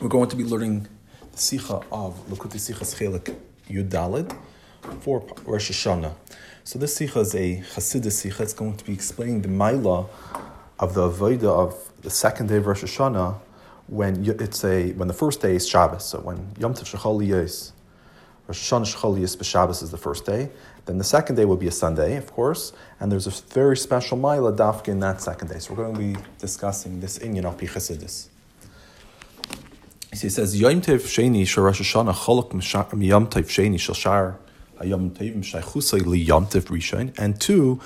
We're going to be learning the Sikha of Likutei Sichas Chelik Yudalid for Rosh Hashanah. So this Sikha is a Chassidus Sikha. It's going to be explaining the Maila of the Avoda of the second day of Rosh Hashanah when the first day is Shabbos. So when Yom Tov Shechol Yis, Rosh Hashanah Shechol Yis B'Shabbos is the first day. Then the second day will be a Sunday, of course, and there's a very special Maila Dafka in that second day. So we're going to be discussing this Inyan of Pi Chassidus. So he says, Yom Tov Sheni Shal Rosh Hashanah Cholok Miyom Tov Sheni Shal Shar Hayom Tovim Shaychusay Li Yom Tov Rishon, and two,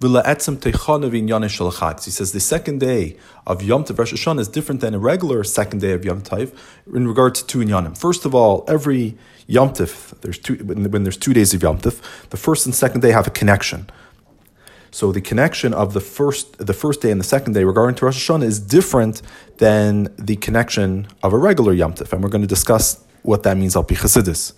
V'la Etzem Teichanu V'inyanim Shal Chag. He says the second day of Yom Tov Rosh Hashanah is different than a regular second day of Yom Tov in regards to two Inyanim. First of all, every Yom Tov, when there's 2 days of Yom Tov, the first and second day have a connection. So the connection of the first day and the second day regarding to Rosh Hashanah is different than the connection of a regular Yom Tov. And we're going to discuss what that means, al pi Chassidus.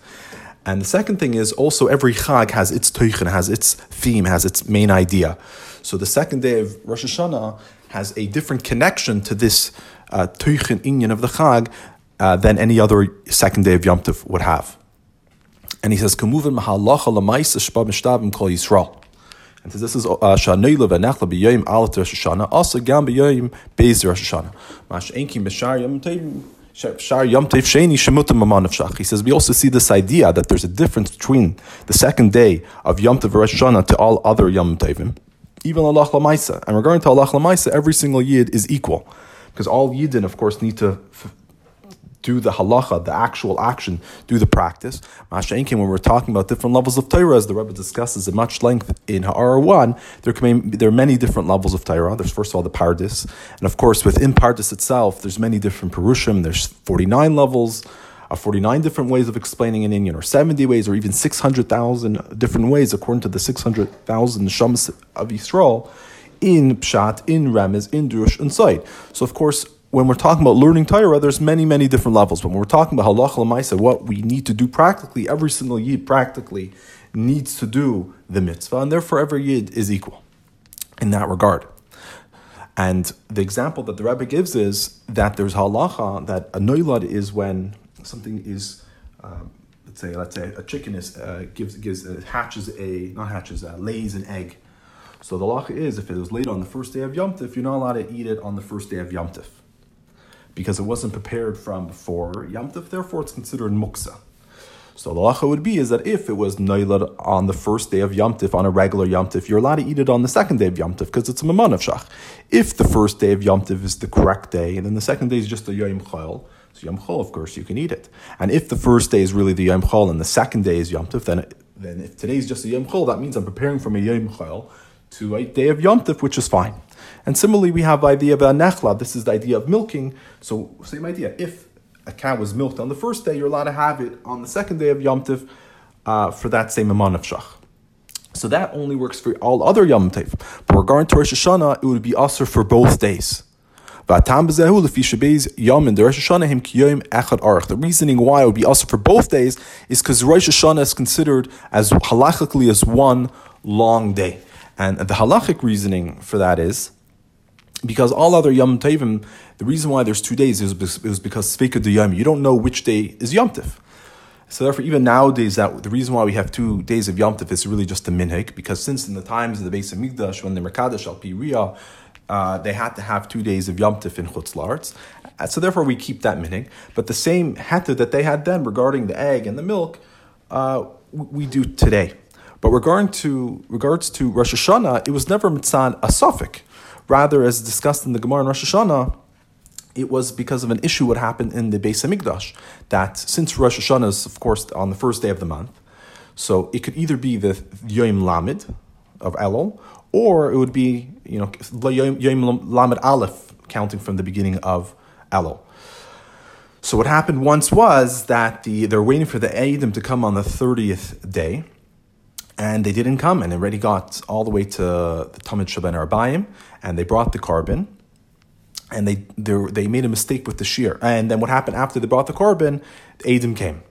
And the second thing is also every Chag has its Teuchin, has its theme, has its main idea. So the second day of Rosh Hashanah has a different connection to this Teuchin Inyan of the Chag than any other second day of Yom Tov would have. And he says, K'muvin mahalacha l'maisa shba mishtabim kol Yisrael. And so this is Shanoila v'nachla b'yoyim alat Rosh Hashanah, also gam b'yoyim beiz Rosh Hashanah. Ma'ashenkim b'shar yom tov sheni shemutim aman nefshach. He says we also see this idea that there's a difference between the second day of Yom Tov Rosh Hashanah to all other Yom Tovim, even Halach L'maisa. And regarding to Halach L'maisa, every single Yid is equal, because all Yidin, of course, need to do the halacha, the actual action, do the practice. Ma'ashenkin, when we're talking about different levels of Torah, as the Rebbe discusses at much length in Ha'ara 1, there are many different levels of Torah. There's first of all the Pardis, and of course within Pardis itself, there's many different Perushim. There's 49 levels, 49 different ways of explaining an Inyan, or 70 ways, or even 600,000 different ways, according to the 600,000 Neshamos of Yisrael, in Pshat, in Remez, in Drush, and Sod. So of course, when we're talking about learning Torah, there's many, many different levels. When we're talking about halacha l'maisa, what we need to do practically, every single yid practically needs to do the mitzvah, and therefore every yid is equal in that regard. And the example that the Rebbe gives is that there's halacha, that a noilad is when something is, let's say a chicken is lays an egg. So the halacha is, if it was laid on the first day of Yom Tov, you're not allowed to eat it on the first day of Yom Tov, because it wasn't prepared from before Yom Tov, therefore it's considered muksa. So the halacha would be is that if it was noilad on the first day of Yom Tov, on a regular Yom Tov, you're allowed to eat it on the second day of Yom Tov, because it's a maman of shach. If the first day of Yom Tov is the correct day, and then the second day is just a Yom Chol, so Yom Chol, of course, you can eat it. And if the first day is really the Yom Chol, and the second day is Yom Tov, then if today is just a Yom Chol, that means I'm preparing from a Yom Chol to a day of Yom Tov, which is fine. And similarly, we have the idea of anechla. This is the idea of milking. So same idea. If a cow was milked on the first day, you're allowed to have it on the second day of Yom Tov for that same amount of shach. So that only works for all other Yom Tov. But regarding to Rosh Hashanah, it would be asur for both days. The reasoning why it would be asur for both days is because Rosh Hashanah is considered as halachically as one long day. And the halachic reasoning for that is because all other Yom Tovim, the reason why there's 2 days is because Sveika de Yom, you don't know which day is Yom Tov. So therefore, even nowadays, the reason why we have 2 days of Yom Tov is really just a minhag, because since in the times of the Beis HaMikdash, when the Merkadesh al Pi Riyah, they had to have 2 days of Yom Tov in Chutzla arts. So therefore, we keep that minhag. But the same heter that they had then regarding the egg and the milk, we do today. But regards to Rosh Hashanah, it was never mitzad a suffik. Rather, as discussed in the Gemara in Rosh Hashanah, it was because of an issue what happened in the Beis HaMikdash, that since Rosh Hashanah is, of course, on the first day of the month, so it could either be the Yom Lamed of Elul, or it would be, Yom Lamed Aleph, counting from the beginning of Elul. So what happened once was that they're waiting for the Eidim to come on the 30th day, and they didn't come, and it already got all the way to the Tamid Shaban Arbayim, and they brought the Karbin, and they made a mistake with the shear. And then what happened after they brought the Karbin, the Eidim came.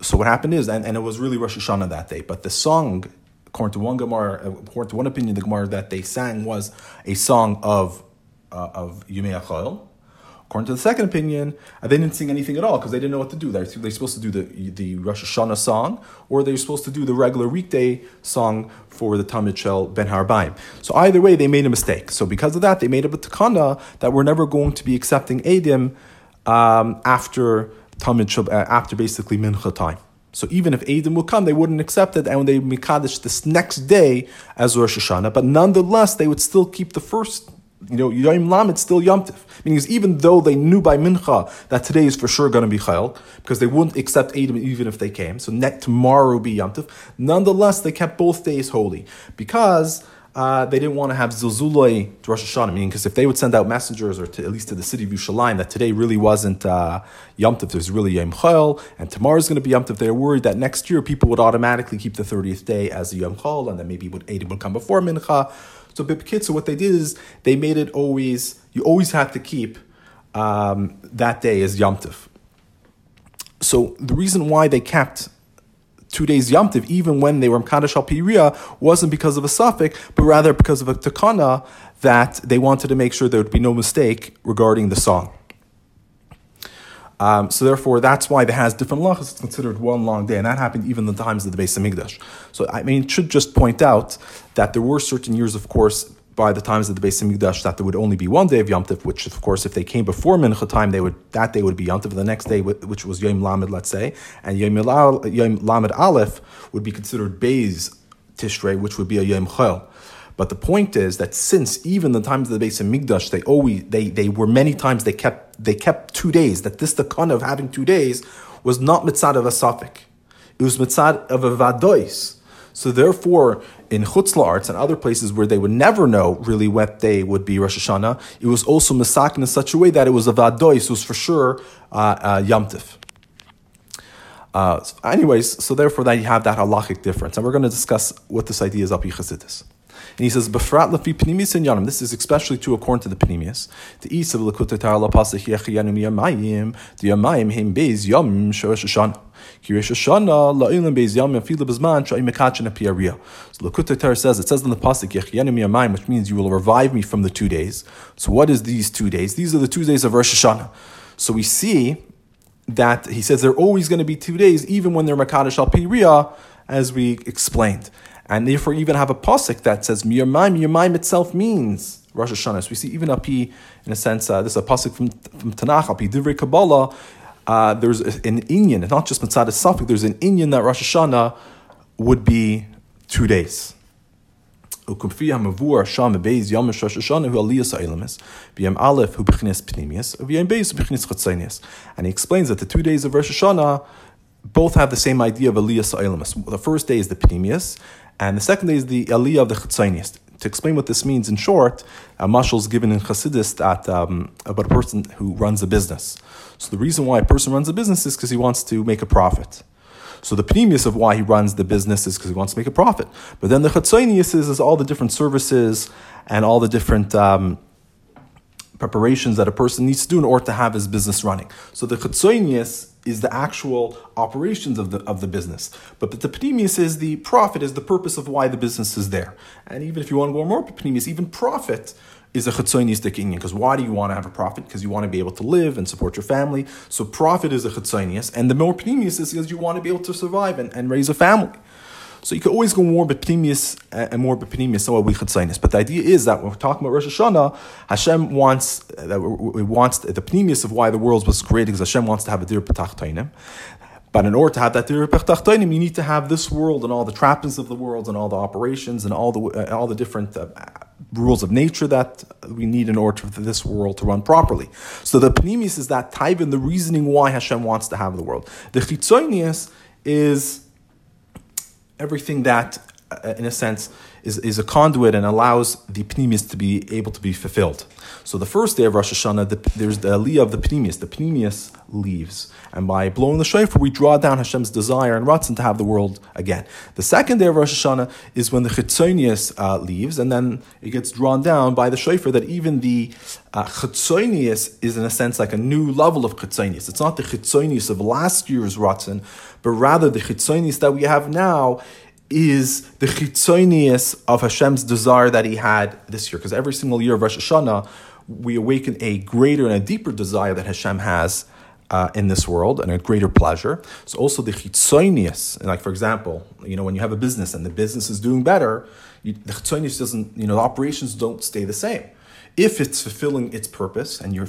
So what happened is, and it was really Rosh Hashanah that day, but the song, according to one opinion, the Gemara that they sang was a song of Yimei HaChol. According to the second opinion, they didn't sing anything at all because they didn't know what to do. They're supposed to do the Rosh Hashanah song, or they're supposed to do the regular weekday song for the Talmid Shel Ben Harbaim. So either way, they made a mistake. So because of that, they made up a takana that we're never going to be accepting Eidim after Talmid Shel, after basically Mincha time. So even if Eidim would come, they wouldn't accept it, and when they Mikadosh this next day as Rosh Hashanah, but nonetheless, they would still keep the first, Yom Lamed still Yom Tov. Meaning, even though they knew by Mincha that today is for sure going to be Chayil, because they wouldn't accept Eidim even if they came, so tomorrow will be Yom Tov, nonetheless, they kept both days holy, because they didn't want to have Zilzuloi to Rosh Hashanah, meaning because if they would send out messengers, or to, at least to the city of Yerushalayim, that today really wasn't Yom Tov, there's really Yom Chol, and tomorrow's going to be Yom Tov, they were worried that next year people would automatically keep the 30th day as the Yom Chol, and then maybe Eidim would come before Mincha. So Bipkit, so what they did is they made it always, you always have to keep that day as Yom Tov. So the reason why they kept 2 days Yom Tov, even when they were Mekadosh al Piriyah, wasn't because of a suffix, but rather because of a takana that they wanted to make sure there would be no mistake regarding the song. So therefore, that's why it has different halachas. It's considered one long day, and that happened even in the times of the Beis HaMikdash. So it should just point out that there were certain years, of course, by the times of the Beis HaMikdash, that there would only be one day of Yom Tov, which, of course, if they came before Mincha time, that day would be Yom Tov, and the next day, which was Yom Lamed, let's say, and Yom Lamed Aleph would be considered Beis Tishrei, which would be a Yom Chol. But the point is that since even the times of the Beis HaMikdash, they kept 2 days, that this takana of having 2 days was not mitzad of a safek. It was mitzad of a vadois. So therefore, in Chutzla arts and other places where they would never know really what day would be Rosh Hashanah, it was also misak in such a way that it was a vadois, it was for sure Yom Tov. So therefore that you have that halachic difference. And we're going to discuss what this idea is up in Chassidus. And he says, "Befrat lafi Pnimius and Inyanim." This is especially true according to the Pnimius. The east of the Lekutei Torah pasuk Shechianu Yamayim. The Yamayim him beis Yom Rosh Hashanah. Ki Rosh Hashanah la'ilam beis Yom Yafilu b'zman shai mekachin apiyariya. So Lekutei Torah says, it says in the pasuk Shechianu Yamayim, which means you will revive me from the 2 days. So what is these 2 days? These are the 2 days of Rosh Hashanah. So we see that he says there are always going to be 2 days, even when they're mekadosh al piriyah, as we explained. And therefore, even have a pasuk that says Miyamaim itself means Rosh Hashanah. So we see even api, in a sense, this is a pasuk from Tanakh, api divrei Kabbalah. There's an inyan, it's not just mitzad safek. There's an inyan that Rosh Hashanah would be 2 days. And he explains that the 2 days of Rosh Hashanah both have the same idea of Aliyah Sa'ilamis. The first day is the Pnimius, and the second day is the Aliyah of the Chitzonius. To explain what this means in short, a mashal is given in Chassidus that, about a person who runs a business. So the reason why a person runs a business is because he wants to make a profit. So the Pnimius of why he runs the business is because he wants to make a profit. But then the Chitzonius is all the different services and all the different preparations that a person needs to do in order to have his business running. So the Chitzonius is the actual operations of the business. But the Pnimius is the profit, is the purpose of why the business is there. And even if you want to go more Pnimius, even profit is a Chitzoniistic inyan, because why do you want to have a profit? Because you want to be able to live and support your family. So profit is a Chitzonius, and the more Pnimius is because you want to be able to survive and raise a family. So you could always go more Pnimius and more Pnimius, so we Chitzonius. But the idea is that when we're talking about Rosh Hashanah, Hashem wants the Pnimius of why the world was created, because Hashem wants to have a dir p'tach tainim. But in order to have that dir p'tach tainim, you need to have this world and all the trappings of the world and all the operations and all the different rules of nature that we need in order for this world to run properly. So the Pnimius is that taiva and the reasoning why Hashem wants to have the world. The Chitzonius is everything that, in a sense, is a conduit and allows the Pnimius to be able to be fulfilled. So the first day of Rosh Hashanah, there's the aliyah of the Pnimius. The Pnimius leaves. And by blowing the shofar, we draw down Hashem's desire and ratzon to have the world again. The second day of Rosh Hashanah is when the Chitzonius leaves, and then it gets drawn down by the shofar, that even the Chitzonius is, in a sense, like a new level of Chitzonius. It's not the Chitzonius of last year's ratzon, but rather the Chitzonius that we have now is the Chitzonius of Hashem's desire that he had this year. Because every single year of Rosh Hashanah, we awaken a greater and a deeper desire that Hashem has in this world and a greater pleasure. So also the Chitzonius, like for example, when you have a business and the business is doing better, the Chitzonius doesn't, the operations don't stay the same. If it's fulfilling its purpose and you're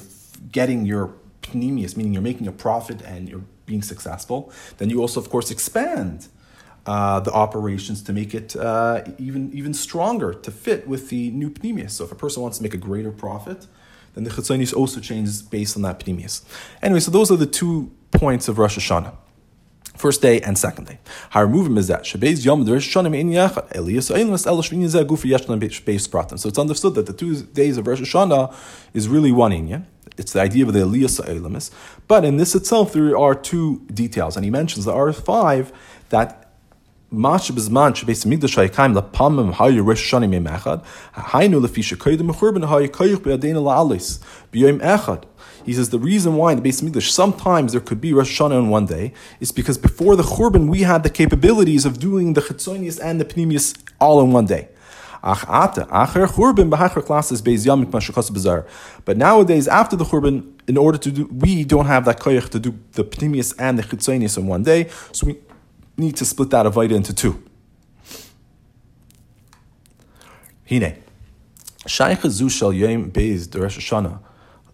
getting your Pnimius, meaning you're making a profit and you're being successful, then you also, of course, expand the operations to make it even stronger to fit with the new Pnimius. So if a person wants to make a greater profit, then the Chitzonius also changes based on that Pnimius. Anyway, so those are the 2 points of Rosh Hashanah. First day and second day. So it's understood that the 2 days of Rosh Hashanah is really one inyan. It's the idea of the Eliyah Sa'ilamis. But in this itself, there are 2 details. And he mentions there are 5 that he says the reason why in the Beis HaMikdash sometimes there could be Rosh Hashanah on one day is because before the Churban we had the capabilities of doing the Chitzonius and the Pnimius all in one day. But nowadays, after the Churban, in order to do, we don't have that koyach to do the Pnimius and the Chitzonius in one day, so we need to split that Avoda into 2. Hine.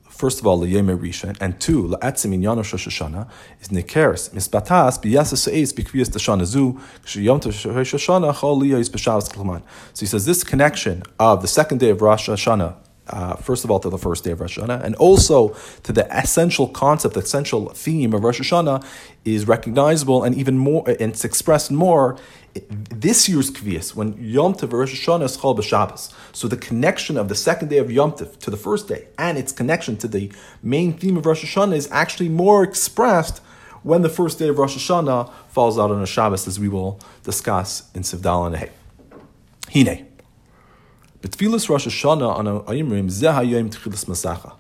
First of all, L'yemei Rishon, and 2, L'etzem Inyan of Rosh Hashanah, is Nikeres, Mispatas, B'yasa Se'ez, B'kviyas Tashana Zu, K'shiyom Tashana Rosh Hashanah, Chol Liyos B'shavas K'laman. So he says this connection of the second day of Rosh Hashanah, first of all to the first day of Rosh Hashanah, and also to the essential concept, the essential theme of Rosh Hashanah is recognizable and even more, and it's expressed more this year's Kviyas, when Yom Tov Rosh Hashanah is Chol B'Shabbos. So the connection of the second day of Yom Tov to the first day and its connection to the main theme of Rosh Hashanah is actually more expressed when the first day of Rosh Hashanah falls out on a Shabbos, as we will discuss in Sivdal and Hey. Hine. Betfilas Rosh Hashanah on Ayimrim Zeh Hayom Tchilas Masacha.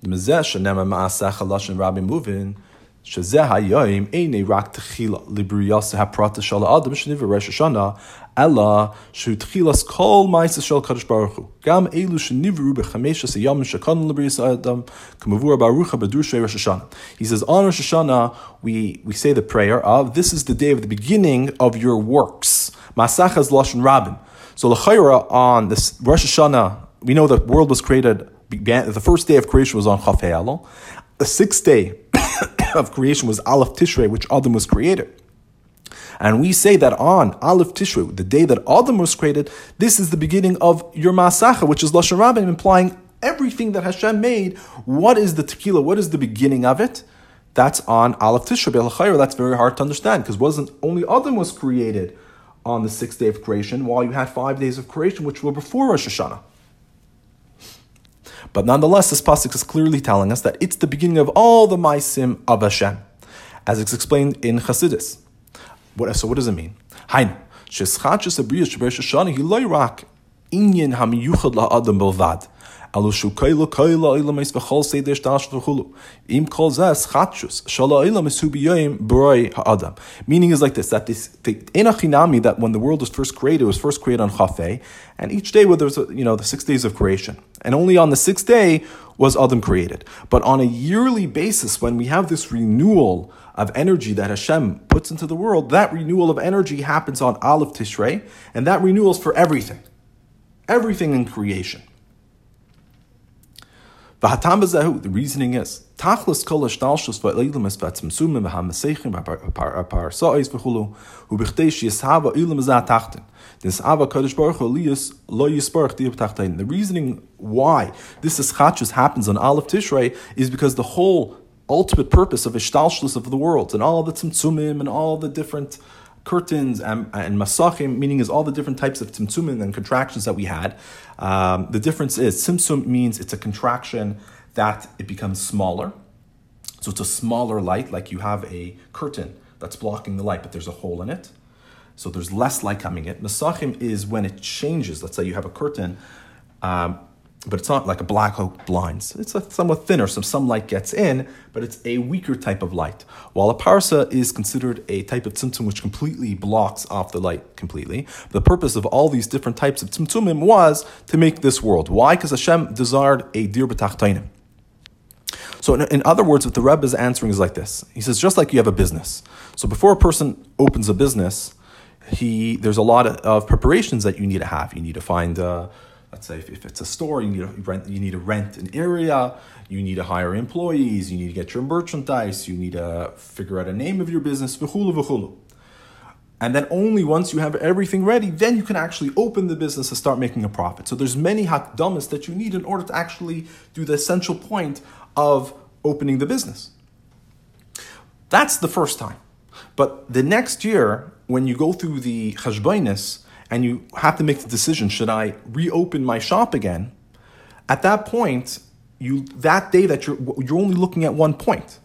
The Mezeh Shanema Maasacha Lashin Rabbi Muvin Shezeh Hayom Einei Rak Tchila Libriyas HaPrata Shal Adam Shniver Rosh Hashanah Ella Shu Tchilas Kol Ma'aseh Shel Kadosh Baruch Hu Gam Elu Shnivru B'Chameshas Yom Shekon Libriyas Adam K'Mavur Barucha B'Durshei Rosh Hashanah. He says on Rosh Hashanah we say the prayer of this is the day of the beginning of your works. Maasacha is Lashin Rabin. So l'chayra on this Rosh Hashanah, we know the world was created. The first day of creation was on Chaf Hei Elul. The 6th day of creation was Aleph Tishrei, which Adam was created. And we say that on Aleph Tishrei, the day that Adam was created, this is the beginning of your Maasacha, which is Lashon Rabim, implying everything that Hashem made. What is the Tekila? What is the beginning of it? That's on Aleph Tishrei. L'chayra, that's very hard to understand because wasn't only Adam was created on the 6th day of creation, while you had 5 days of creation, which were before Rosh Hashanah. But nonetheless, this pasuk is clearly telling us that it's the beginning of all the Maisim of Hashem, as it's explained in Chassidus. So what does it mean? Hainu, sheschachas habriyas Rosh Hashanah, hiloi rak inyan hamiyuchad la'adam belvad. Meaning is like this, that the Enachinami, that when the world was first created, it was first created on Chafei, and each day where there's the 6 days of creation, and only on the 6th day was Adam created. But on a yearly basis, when we have this renewal of energy that Hashem puts into the world, that renewal of energy happens on Aleph Tishrei, and that renewal is for everything in creation. The reasoning is the reasoning why this ischachus happens on Aleph Tishrei is because the whole ultimate purpose of ishtalshlus of the world and all the tzimtzumim and all the different curtains and masachim, meaning is all the different types of tzimtzum and contractions that we had. The difference is tzimtzum means it's a contraction that it becomes smaller. So it's a smaller light, like you have a curtain that's blocking the light, but there's a hole in it. So there's less light coming in. Masachim is when it changes. Let's say you have a curtain but it's not like a black hole blinds. It's a somewhat thinner, so some light gets in, but it's a weaker type of light. While a parsa is considered a type of tzimtzum which completely blocks off the light completely. The purpose of all these different types of tzimtzumim was to make this world. Why? Because Hashem desired a dir b'tachtainim. So in other words, what the Rebbe is answering is like this. He says, just like you have a business. So before a person opens a business, there's a lot of preparations that you need to have. You need to find let's say if it's a store, you need to rent an area, you need to hire employees, you need to get your merchandise, you need to figure out a name of your business, v'chulu v'chulu. And then only once you have everything ready, then you can actually open the business and start making a profit. So there's many hakdamas that you need in order to actually do the essential point of opening the business. That's the first time. But the next year, when you go through the cheshbonis, and you have to make the decision, should I reopen my shop again? At that point, you're only looking at one point.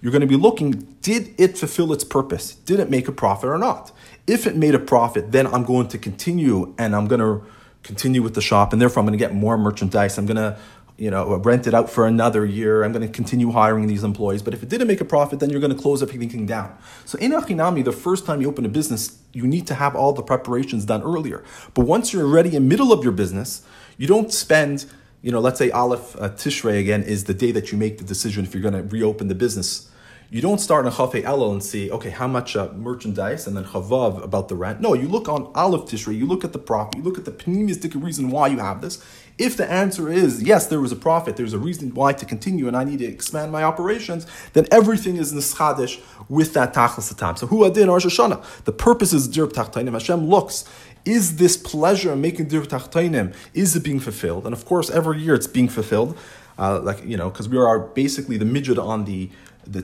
You're going to be looking, did it fulfill its purpose? Did it make a profit or not? If it made a profit, then I'm going to continue, and I'm going to continue with the shop, and therefore I'm going to get more merchandise. I'm going to rent it out for another year. I'm going to continue hiring these employees. But if it didn't make a profit, then you're going to close everything down. So in Achinami, the first time you open a business, you need to have all the preparations done earlier. But once you're already in the middle of your business, you don't spend, let's say Aleph Tishrei again is the day that you make the decision if you're going to reopen the business. You don't start in Chafei Elul and see, okay, how much merchandise, and then Chavav about the rent. No, you look on Aleph Tishrei, you look at the profit, you look at the Pnimius reason why you have this. If the answer is, yes, there was a profit, there's a reason why to continue, and I need to expand my operations, then everything is Nischadesh with that Tachlis Hatam. So Hu Adin Rosh Hashanah. The purpose is Dir B'Tachtainim. Hashem looks, is this pleasure in making Dir B'Tachtainim, is it being fulfilled? And of course, every year it's being fulfilled, because we are basically the midget on the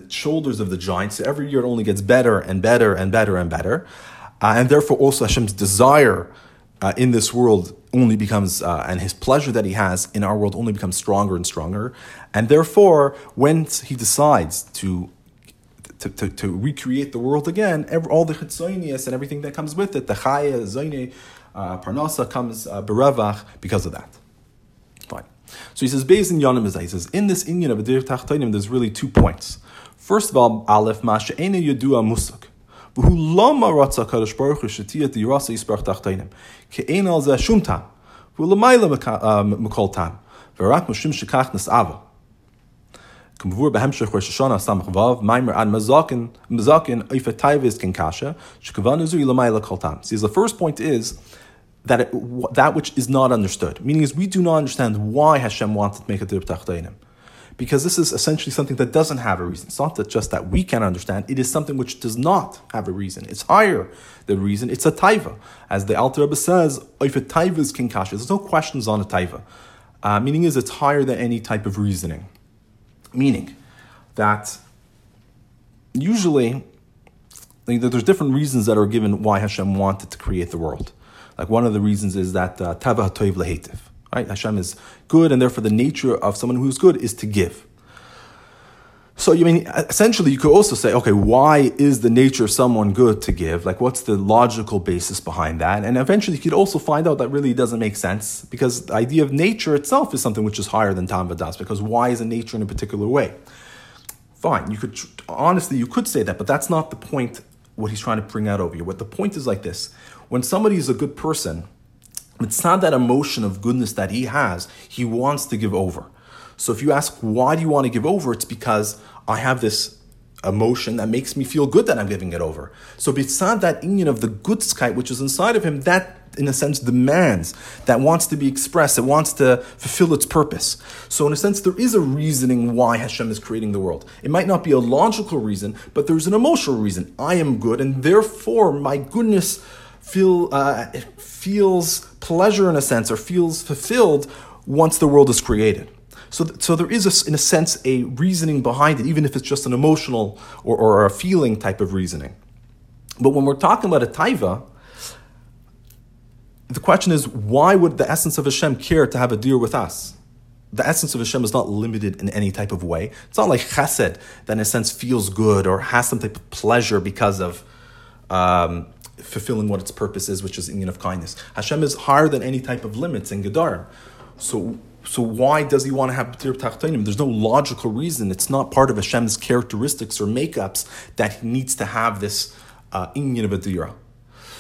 shoulders of the giant, so every year it only gets better and better and better and better. And therefore also Hashem's desire in this world only becomes, and his pleasure that he has in our world only becomes stronger and stronger. And therefore, when he decides to recreate the world again, all the Chitzonius and everything that comes with it, the Chaya, Zoyne, Parnasa comes berevach because of that. Fine. So he says, Beis Inyanim is that. He says, in this Inyan of Dir B'Tachtainim, there's really 2 points. First of all, Aleph Masha Ena Yadua Musak. See, the first point is that that which is not understood, meaning is we do not understand why Hashem wanted to make a dir b'tachtainim. Because this is essentially something that doesn't have a reason. It's not that just that we can understand. It is something which does not have a reason. It's higher than reason. It's a taiva. As the Alter Rebbe says, if a taiva is kinkasha, there's no questions on a taiva. Meaning is it's higher than any type of reasoning. Meaning that usually there's different reasons that are given why Hashem wanted to create the world. Like one of the reasons is that tava hatoiv lehetiv. Right? Hashem is good, and therefore the nature of someone who's good is to give. So, essentially you could also say, okay, why is the nature of someone good to give? Like, what's the logical basis behind that? And eventually you could also find out that really doesn't make sense, because the idea of nature itself is something which is higher than Tam Vadas, because why is a nature in a particular way? Fine, you could say that, but that's not the point what he's trying to bring out over here. What the point is like this: when somebody is a good person, it's not that emotion of goodness that he has, he wants to give over. So if you ask, why do you want to give over? It's because I have this emotion that makes me feel good that I'm giving it over. So it's not that union of the goodskite, which is inside of him, that in a sense demands, that wants to be expressed, that wants to fulfill its purpose. So in a sense, there is a reasoning why Hashem is creating the world. It might not be a logical reason, but there's an emotional reason. I am good, and therefore my goodness feels pleasure in a sense, or feels fulfilled once the world is created. So there is, in a sense, a reasoning behind it, even if it's just an emotional or a feeling type of reasoning. But when we're talking about a taiva, the question is, why would the essence of Hashem care to have a deal with us? The essence of Hashem is not limited in any type of way. It's not like chesed that in a sense feels good or has some type of pleasure because of fulfilling what its purpose is, which is union of kindness. Hashem is higher than any type of limits in Gedarim. So So why does he want to have Patir Tachtonim? There's no logical reason. It's not part of Hashem's characteristics or makeups that he needs to have this Inyan of Adira.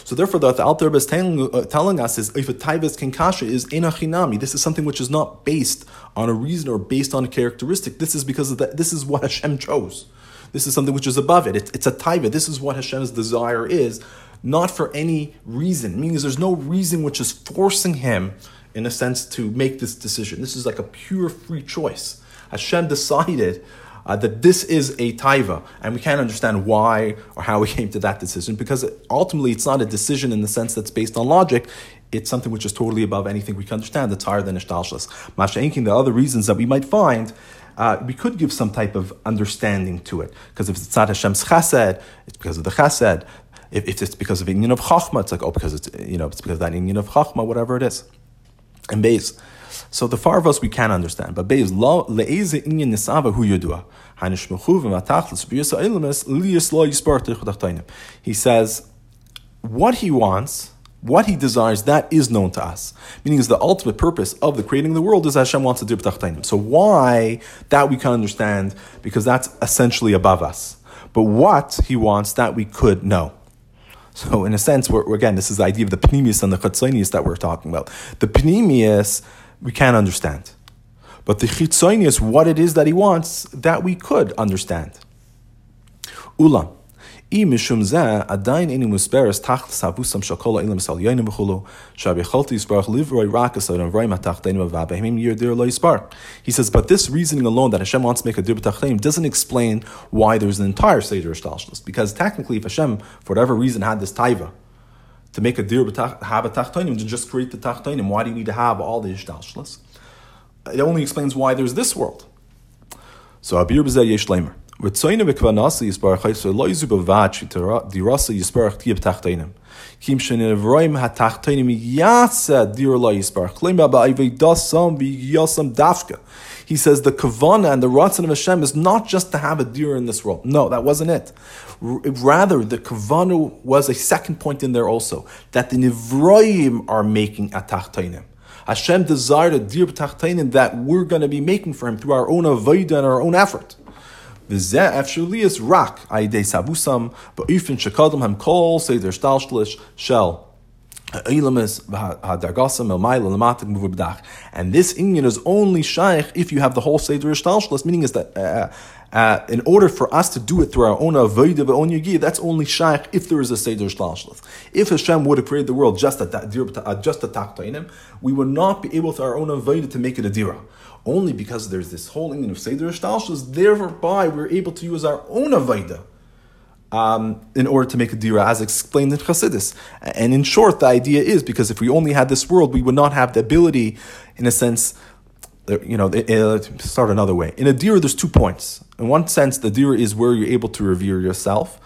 So therefore, the Alter Rebbe is telling us is if a Taiva's Kinkasha is Enachinami, this is something which is not based on a reason or based on a characteristic. This is because of that. This is what Hashem chose. This is something which is above it. It's a Taiva. This is what Hashem's desire is, not for any reason. Meaning there's no reason which is forcing him, in a sense, to make this decision. This is like a pure free choice. Hashem decided that this is a taiva, and we can't understand why or how we came to that decision, because ultimately it's not a decision in the sense that's based on logic. It's something which is totally above anything we can understand. That's higher than Ishtalshlas. Masha'inking, the other reasons that we might find, we could give some type of understanding to it, because if it's not Hashem's chesed, it's because of the chesed. If it's because of the union of chachma, it's like, oh, because it's, you know, it's because of that union of chachma, whatever it is. And Beis. So the far of us we can understand. But Beis, le'eze inyan nisava hu yodua. He says, what he wants, what he desires, that is known to us. Meaning is the ultimate purpose of the creating the world is Hashem wants to do b'tachtonim. So why, that we can understand, because that's essentially above us. But what he wants, that we could know. So in a sense, we're again, this is the idea of the Pnimius and the Chitzonius that we're talking about. The Pnimius, we can't understand. But the Chitzonius, what it is that he wants, that we could understand. Ulam. He says, but this reasoning alone that Hashem wants to make a dir b'tachtonim doesn't explain why there's an entire seder shtalshlus. Because technically, if Hashem, for whatever reason, had this taiva to make a dir b'tachtonim, to just create the tachtonim, why do you need to have all the shtalshlus? It only explains why there's this world. So Abir b'zeh yesh leimer. He says the kavana and the ratzon of Hashem is not just to have a dir in this world. No, that wasn't it. Rather, the kavana was a second point in there also, that the nivroim are making a tachtonim. Hashem desired a dir b'tachtonim that we're going to be making for him through our own avoda and our own effort. And this inyan is only shaykh if you have the whole seder shtalshlis, meaning is that in order for us to do it through our own avodah, our own yigiyah, that's only shaykh if there is a seder shtalshlis. If Hashem would have created the world just a tachtonim, we would not be able through our own avodah to make it a dira. Only because there's this whole union of seder shtalshlis, thereby we're able to use our own avoda in order to make a dira, as explained in Chassidus. And in short, the idea is because if we only had this world, we would not have the ability, in a sense, you know, start another way. In a dira, there's 2 points. In one sense, the dira is where you're able to revere yourself.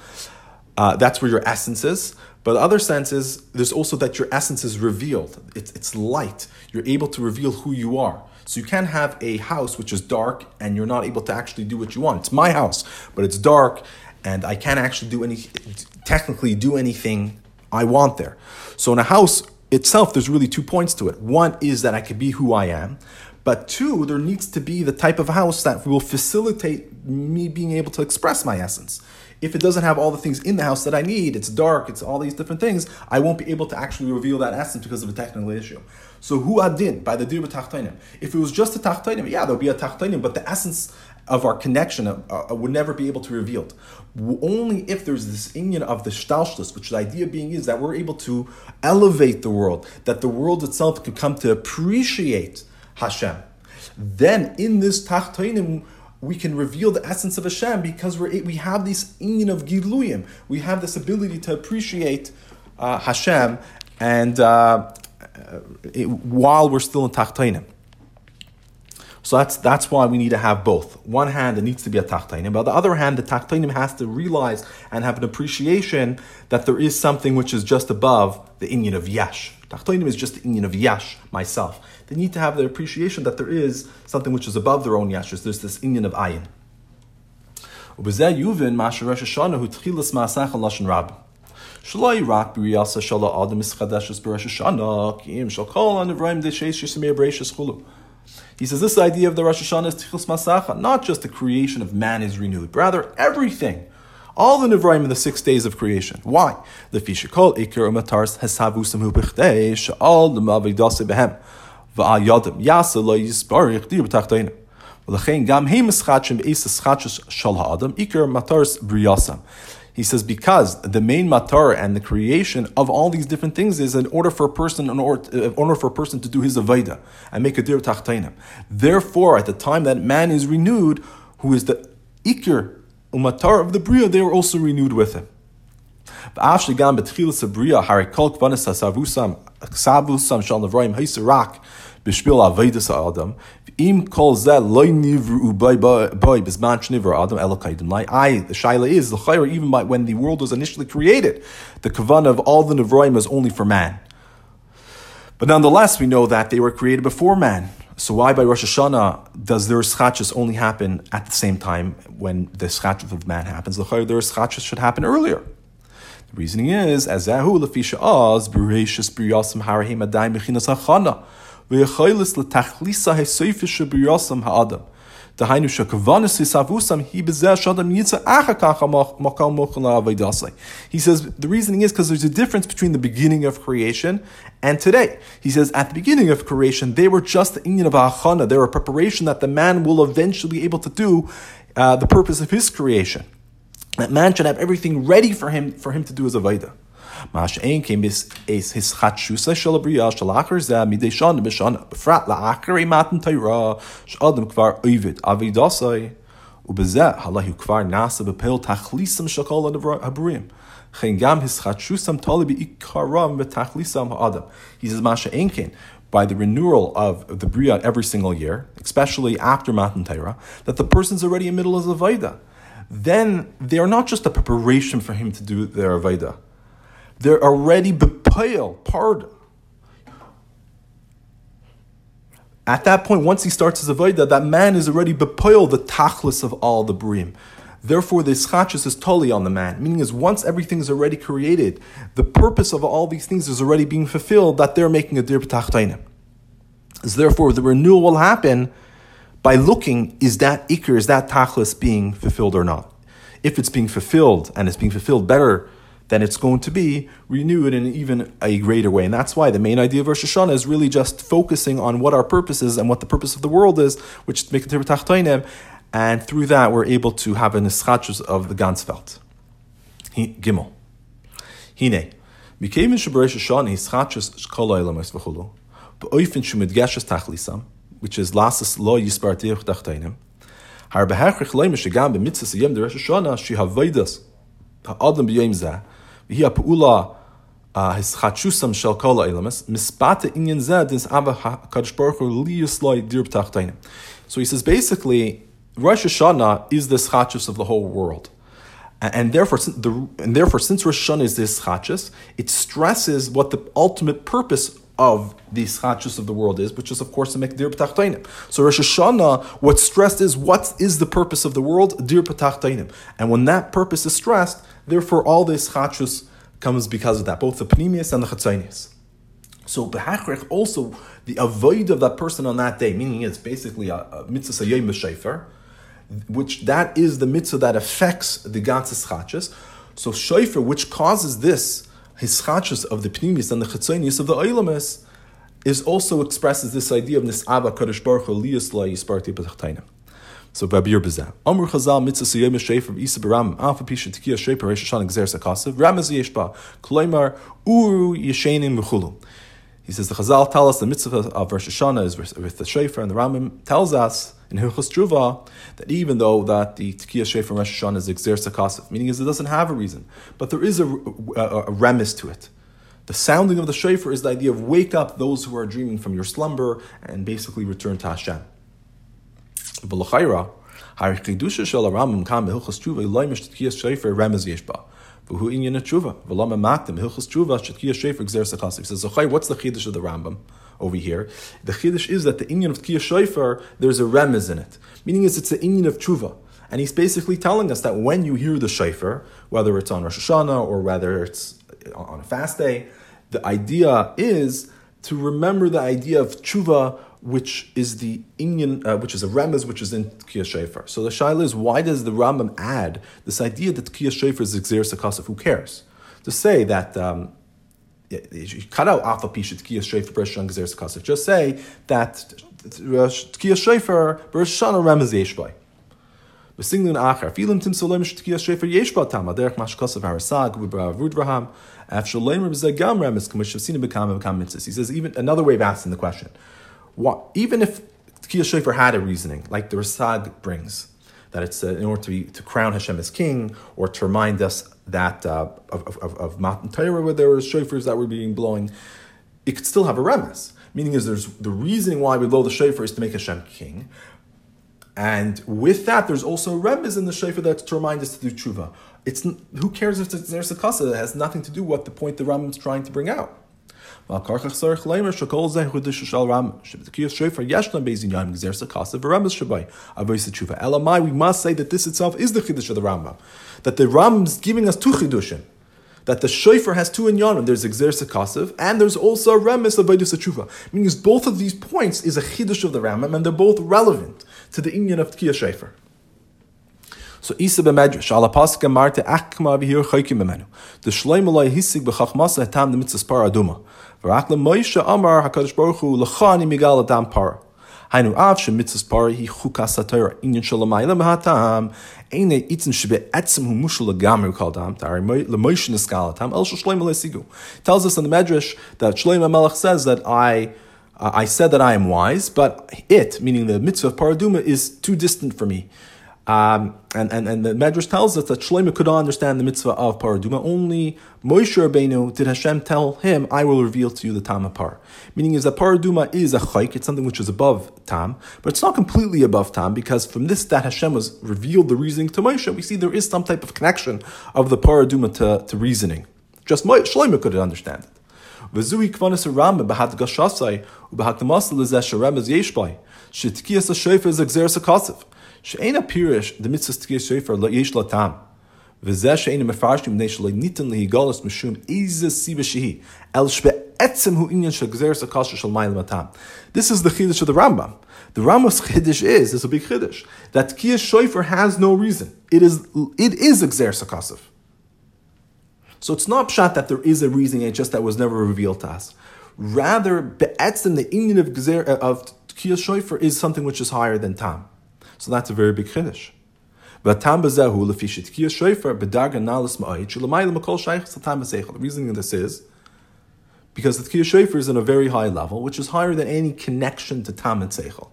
That's where your essence is. But the other sense is there's also that your essence is revealed. It's light. You're able to reveal who you are. So you can't have a house which is dark and you're not able to actually do what you want. It's my house, but it's dark and I can't actually do anything I want there. So in a house itself, there's really 2 points to it. One is that I could be who I am, but two, there needs to be the type of house that will facilitate me being able to express my essence. If it doesn't have all the things in the house that I need, it's dark, it's all these different things, I won't be able to actually reveal that essence because of a technical issue. So hu adin, by the dir b'tachtonim. If it was just a tachtonim, yeah, there'll be a tachtonim, but the essence of our connection would never be able to be revealed. Only if there's this inyan of the shtalshlus, which the idea being is that we're able to elevate the world, that the world itself could come to appreciate Hashem. Then in this tachtonim, we can reveal the essence of Hashem because we have this inyan of giluyim. We have this ability to appreciate Hashem and while we're still in tachtonim. So that's why we need to have both. One hand, it needs to be a tachtonim, but on the other hand, the tachtonim has to realize and have an appreciation that there is something which is just above the inyan of yesh. Tachtonim is just the inyan of yesh, myself. They need to have the appreciation that there is something which is above their own yashus. There's this inyan of ayin. He says this idea of the Rosh Hashanah is Tichus Masacha. Not just the creation of man is renewed, but rather everything. All the Nevraim in the 6 days of creation. Why? He says, because the main matar and the creation of all these different things is in order for a person to do his avoda and make a dir tachtainim. Therefore, at the time that man is renewed, who is the ikir umatar of the bria, they were also renewed with him. The shaila is, even by when the world was initially created, the kavanah of all the nevroim is only for man. But nonetheless, we know that they were created before man. So why by Rosh Hashanah does their schachus only happen at the same time when the schachus of man happens? Their schachus should happen earlier. The reasoning is, Azahu lefisha az b'reishis b'yasim harahim adai mechinas hachana. He says the reasoning is because there's a difference between the beginning of creation and today. He says at the beginning of creation, they were just the inyan of hachana. They were a preparation that the man will eventually be able to do the purpose of his creation. That man should have everything ready for him to do his avodah. But he says, Masha Enkin, by the renewal of the Bria every single year, especially after Matan Taira, that the person's already in the middle of Avoda. Then they are not just a preparation for him to do their Avoda. They're already bepayel, pardon. At that point, once he starts his avodah, that man is already bepayel, the tachlis of all the brim. Therefore, the schachus is totally on the man. Meaning is once everything is already created, the purpose of all these things is already being fulfilled, that they're making a dir b'tachtainim. So therefore, the renewal will happen by looking, is that ikr, is that tachlis being fulfilled or not? If it's being fulfilled, and it's being fulfilled better, then it's going to be renewed in even a greater way. And that's why the main idea of Rosh Hashanah is really just focusing on what our purpose is and what the purpose of the world is, which is to make a Teiva Tachtainim, and through that we're able to have an Ischachus of the Gansfeld. Gimel. Hine. Mikayim Shabaresh Hashanah Ischachus Shkola Elamas V'chulu B'oifin Shumidgeshes Tachlisam, which is Lasas Lo Yisbar Teiva Tachtainim Harbehachrich Leimesh Agam B'mitzvah Siyem D'Rosh Hashanah She Havaydas Ha'adam B'yayim Zah So he says basically, Rosh Hashanah is the schachus of the whole world, and therefore since Rosh Hashanah is the schachus, it stresses what the ultimate purpose of the schachus of the world is, which is of course to make dir b'tachtainim. So Rosh Hashanah, what's stressed is what is the purpose of the world, dir b'tachtainim, and when that purpose is stressed, therefore all this chachus comes because of that, both the Pnimius and the Chitzonius. So b'hachrich also the avoid of that person on that day, meaning it's basically a mitzvah sayayim b'shayfer, which that is the mitzvah that affects the ganzes chachus. So shayfer, which causes this his chachus of the Pnimius and the Chitzonius of the Eilamis, is also expresses this idea of nis'ava kadosh baruch hu liyus la yisparti b'tachtainim. So Babir Bazah. Amr Chazal mitzvah siyem shefer isa beram alpha pisha tkiyah shefer Rosh Hashanah gzeres hakasav ramaz yeshba klaimar uru yeshenim v'chulu. He says the Chazal tell us the mitzvah of Rosh Hashanah is with the shefer, and the Rambam tells us in Hilchos Tshuva that even though that the tkiyah shefer Rosh Hashanah is gzeres hakasav, meaning is it doesn't have a reason, but there is a remiss to it. The sounding of the shefer is the idea of wake up those who are dreaming from your slumber and basically return to Hashem. B'lochayra, harichidusha shel Rambam kam hilchos tshuva ilaymish tkiyas shefer remez yeshba v'hu inyan tshuva v'lama matim hilchos tshuva tkiyas shefer gzeres hakasav. He says, "Zochai, what's the chiddush of the Rambam over here? The chiddush is that the inyan of tkiyas shefer, there's a remez in it, meaning is it's the inyan of tshuva." And he's basically telling us that when you hear the shefer, whether it's on Rosh Hashanah or whether it's on a fast day, the idea is to remember the idea of tshuva, which is the Inyan, which is a remez, which is in Tkiyah Shofar. So the shaila is, why does the Rambam add this idea that Tkiyah Shofar is Xeris HaKasif? Who cares? To say that you cut out Afa Pisha Tkiyah Shofar Beresh Hashanah Xeris HaKasif. Just say that Tkiyah Shofar Beresh Hashanah remez Yeshbay. He says, even another way of asking the question, even if Tkiyah Shofar had a reasoning, like the Rasag brings, that it's in order to crown Hashem as king, or to remind us that of Matan Torah, where there were shofars that were being blowing, it could still have a remez. Meaning is, there's the reasoning why we blow the shofar is to make Hashem king. And with that, there's also remez in the shofar that's to remind us to do tshuva. It's, who cares if it's Xeris HaKasif? It has nothing to do with the point the Rambam's trying to bring out. We must say that this itself is the Chiddush of the Rambam. That the Rambam's giving us two Chiddushim. That the shofar has two inyanim. There's Xeris HaKasif, and there's also a remez of Avodas Tshuva. Meaning both of these points is a Chiddush of the Rambam, and they're both relevant to the inyan of Tkiyah Shofar. So Isa b'medrash ala pasuk Marta akma v'hir chaykim b'menu. The Shleim alay hisig b'chachmasa hatam the mitzvah par aduma. V'rak leMoshe amar hakadosh baruch hu lachani migal adam par. Hainu av she mitzvah par hi chukas haTorah inyan shalamayla b'hatam einay itzim shebe etzim hu mushal legamer kol dam tari leMoshe neskal hatam el shleim alay sigu. Tells us in the medrash that Shleim HaMelech says that I said that I am wise, but it, meaning the mitzvah of paraduma, is too distant for me. And the Medrash tells us that Shlomo could not understand the mitzvah of paraduma. Only Moshe Rabbeinu did Hashem tell him, I will reveal to you the tam apar. Meaning is that paraduma is a chayk, it's something which is above tam, but it's not completely above tam, because from this that Hashem was revealed the reasoning to Moshe, we see there is some type of connection of the paraduma to reasoning. Just Shlomo couldn't understand it. V'zui k'vanas Rambam b'had gashasai u'b'had l'zeh remez yeshbay she'tkiyas ha'shofar is Xeris HaKasif she'ein ha'pirish the mitzvah tkiyas shofar yesh la tam v'zeh she'ein ha'mefarshim b'nei shelo nitan lehigalos mishum eizah siva shehi el shebe'etzem hu inyan shel Xeris HaKasif shel mayim l'matam. This is the chiddush of the Rambam. The Rambam's chiddush is, this is a big chiddush, that tkiyas shofar has no reason. It is Xeris HaKasif. So it's not pshat that there is a reasoning, it's just that was never revealed to us. Rather, be'etzim, the inyan of Tkiyah Shofar is something which is higher than tam. So that's a very big chiddush. The reasoning of this is because the Tkiyah Shofar is on a very high level, which is higher than any connection to tam and seichel.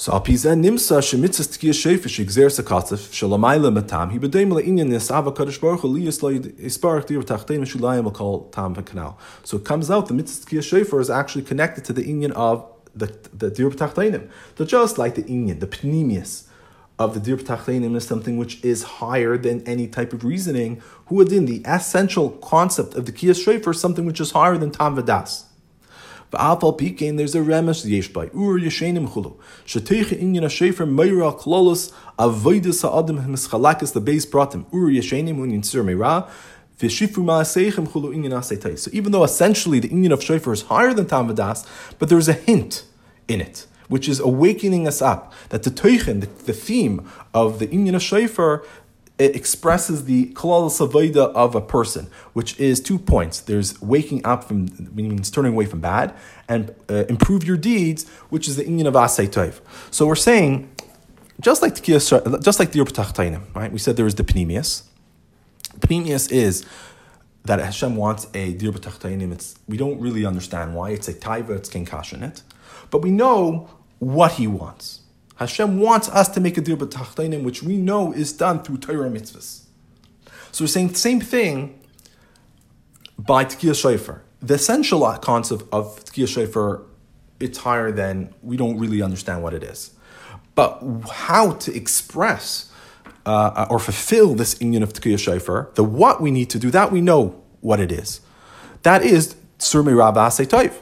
So Alpizen Nimsa Shemitzas Tkiyah Shofar Xeris HaKasif Shalamaila Matam He B'Dem LaInyan Yisava Kadosh Baruch Hu Liyas Yisparach Dir Tachtein Mishulayim Akol Tam VeKanal. So it comes out the Mitzvah Tkiyah Shofar is actually connected to the inyan of the Dir B'Tachteinim. They're just like the inyan, the Pnimius of the Dir B'Tachteinim is something which is higher than any type of reasoning. Hu Adin, the essential concept of the Tkiyah Shofar is something which is higher than Tam V'Das. V'afal pikein, there's a remez yesh by ur yeshenim chulu sheteiche inyan hashofar meira klolos avodas ha'adam mischalakes the base pratim ur yeshenim unyan tzir meira v'shifu ma'aseichem chulu inyan aseitay. So even though essentially the inyan of shofar is higher than tam v'das, but there's a hint in it which is awakening us up that the teuchin, the theme of the inyan of shofar, it expresses the klolos avoda of a person, which is 2 points. There's waking up from, means turning away from bad, and improve your deeds, which is the inyan of asay tov. So we're saying, just like the Dir B'Tachteinim, right? We said there is the Pnimius. Pnimius is that Hashem wants a Dir B'Tachteinim. We don't really understand why. It's a Taiva, it's Kinkash in it. But we know what he wants. Hashem wants us to make a Dir B'Tachteinim, which we know is done through Torah mitzvahs. So we're saying the same thing by Tkiyah Shofar. The essential concept of Tkiyah Shofar, it's higher than, we don't really understand what it is. But how to express or fulfill this inyan of Tkiyah Shofar, the what we need to do, that we know what it is. That is Tzur Meira B'Asay Tov.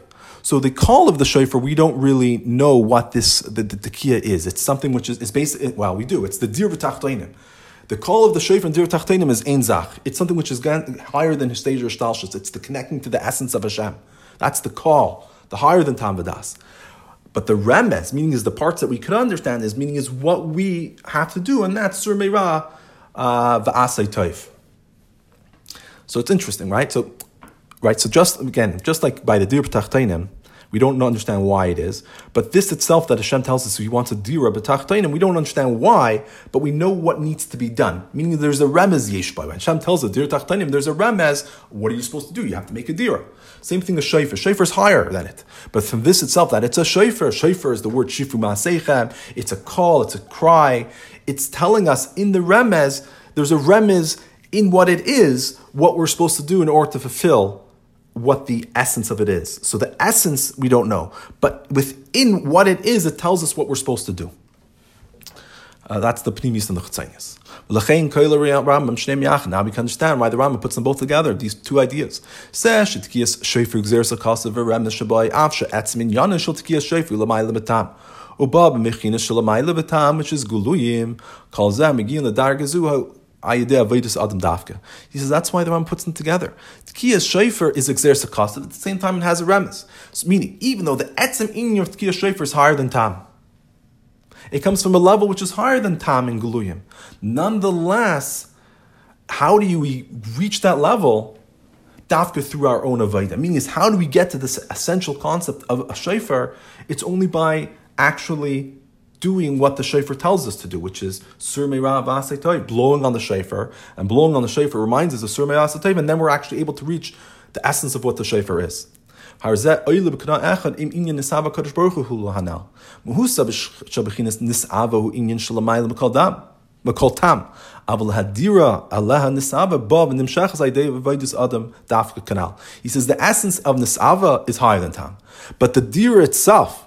So the call of the shofar, we don't really know what this the tkiyah is. It's something which is basically, well, we do. It's the Dir B'Tachteinim. The call of the shofar and Dir B'Tachteinim is Ein Zach. It's something which is higher than Histeir Shtalshus. It's the connecting to the essence of Hashem. That's the call the higher than Tam V'das. But the remes, meaning is the parts that we could understand, is meaning is what we have to do, and that's Sur Meira V'asay Toif. So it's interesting, right? So just again, just like by the Dir B'Tachtainim, we don't understand why it is. But this itself that Hashem tells us, He wants a Dira B'Tachtainim, we don't understand why, but we know what needs to be done. Meaning there's a remez Yeshba. When Hashem tells us Dira B'Tachtainim, there's a remez. What are you supposed to do? You have to make a Dira. Same thing as Shofar. Shofar is higher than it. But from this itself, that it's a Shofar. Shofar is the word Shifu Ma'aseichem. It's a call, it's a cry. It's telling us in the remez, there's a remez in what it is, what we're supposed to do in order to fulfill what the essence of it is. So the essence, we don't know. But within what it is, it tells us what we're supposed to do. That's the Pnimius and the Chitzonius. Now we can understand why the Rambam puts them both together, these two ideas. He says that's why the Rambam puts them together. Tkiyah Shofar is exersa kosta, at the same time it has a remes. So meaning, even though the etzem inyan of Tkiyah Shofar is higher than Tam, it comes from a level which is higher than Tam and Guluyim. Nonetheless, how do we reach that level? Dafka through our own Avoda. Meaning is, how do we get to this essential concept of a Shofar? It's only by actually doing what the shofar tells us to do, which is sur meira v'asay toiv, blowing on the shofar, and blowing on the shofar reminds us of sur meira v'asay toiv, and then we're actually able to reach the essence of what the shofar is. He says the essence of nisava is higher than tam, but the dira itself,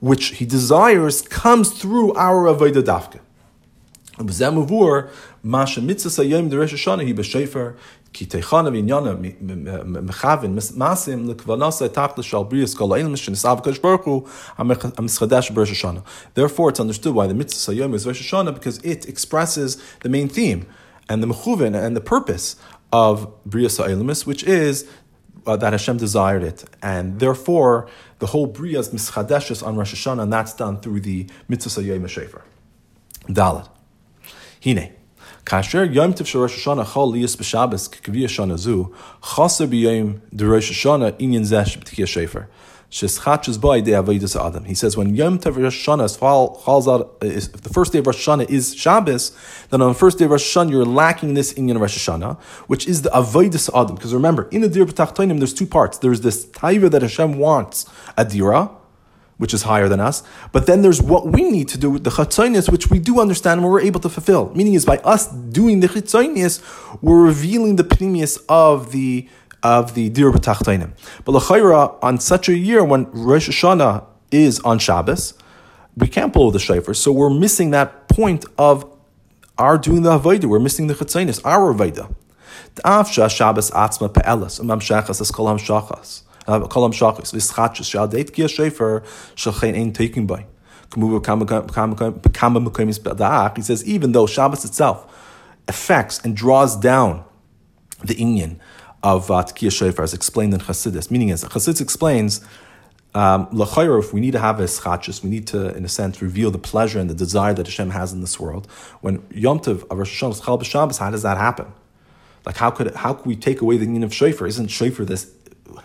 which he desires, comes through our Avoda Dafka. Therefore, it's understood why the Mitzvah Sayom is Rosh Hashanah, because it expresses the main theme and the mechuven and the purpose of Brias HaOlamis, which is that Hashem desired it, and therefore the whole Bria is mischadeshes on Rosh Hashanah, and that's done through the Mitzvah Yom Shofar. Dalet. Hine. Kasher Yom Tov Rosh Hashanah Chol Liyos B'Shabbos K'Kviyah Shana Zu Chaser B'Yom De Rosh Hashanah Inyan Zesh B'Tkiyah Shofar Sheschatches B'Idei Avodas Adam. He says when Yom Tov Rosh Hashanah is, if the first day of Rosh Hashanah is Shabbos, then on the first day of Rosh Hashanah you're lacking this Inyan Rosh Hashanah, which is the Avodas Adam. Because remember, in the Dira B'Tachtainim there's two parts. There's this Taiva that Hashem wants, Adira, which is higher than us. But then there's what we need to do with the Chitzonius, which we do understand and we're able to fulfill. Meaning is by us doing the Chitzonius, we're revealing the Pnimius of the Dira B'Tachtainim. But l'chayra, on such a year when Rosh Hashanah is on Shabbos, we can't blow the shofar, so we're missing that point of our doing the Avoda. We're missing the Chitzonius, our Avoda. D'afsha Shabbos atzma pe'elas umam shachas es kolam shachas. He says, even though Shabbos itself affects and draws down the inyan of Tkiyah Shofar, as explained in Chassidus, meaning as Chassidus explains, if we need to have a schachus, we need to, in a sense, reveal the pleasure and the desire that Hashem has in this world. When Yom Tov of Rosh Hashanah is Chal B'Shabbos, how does that happen? Like, how could we take away the inyan of Shofar? Isn't Shofar this?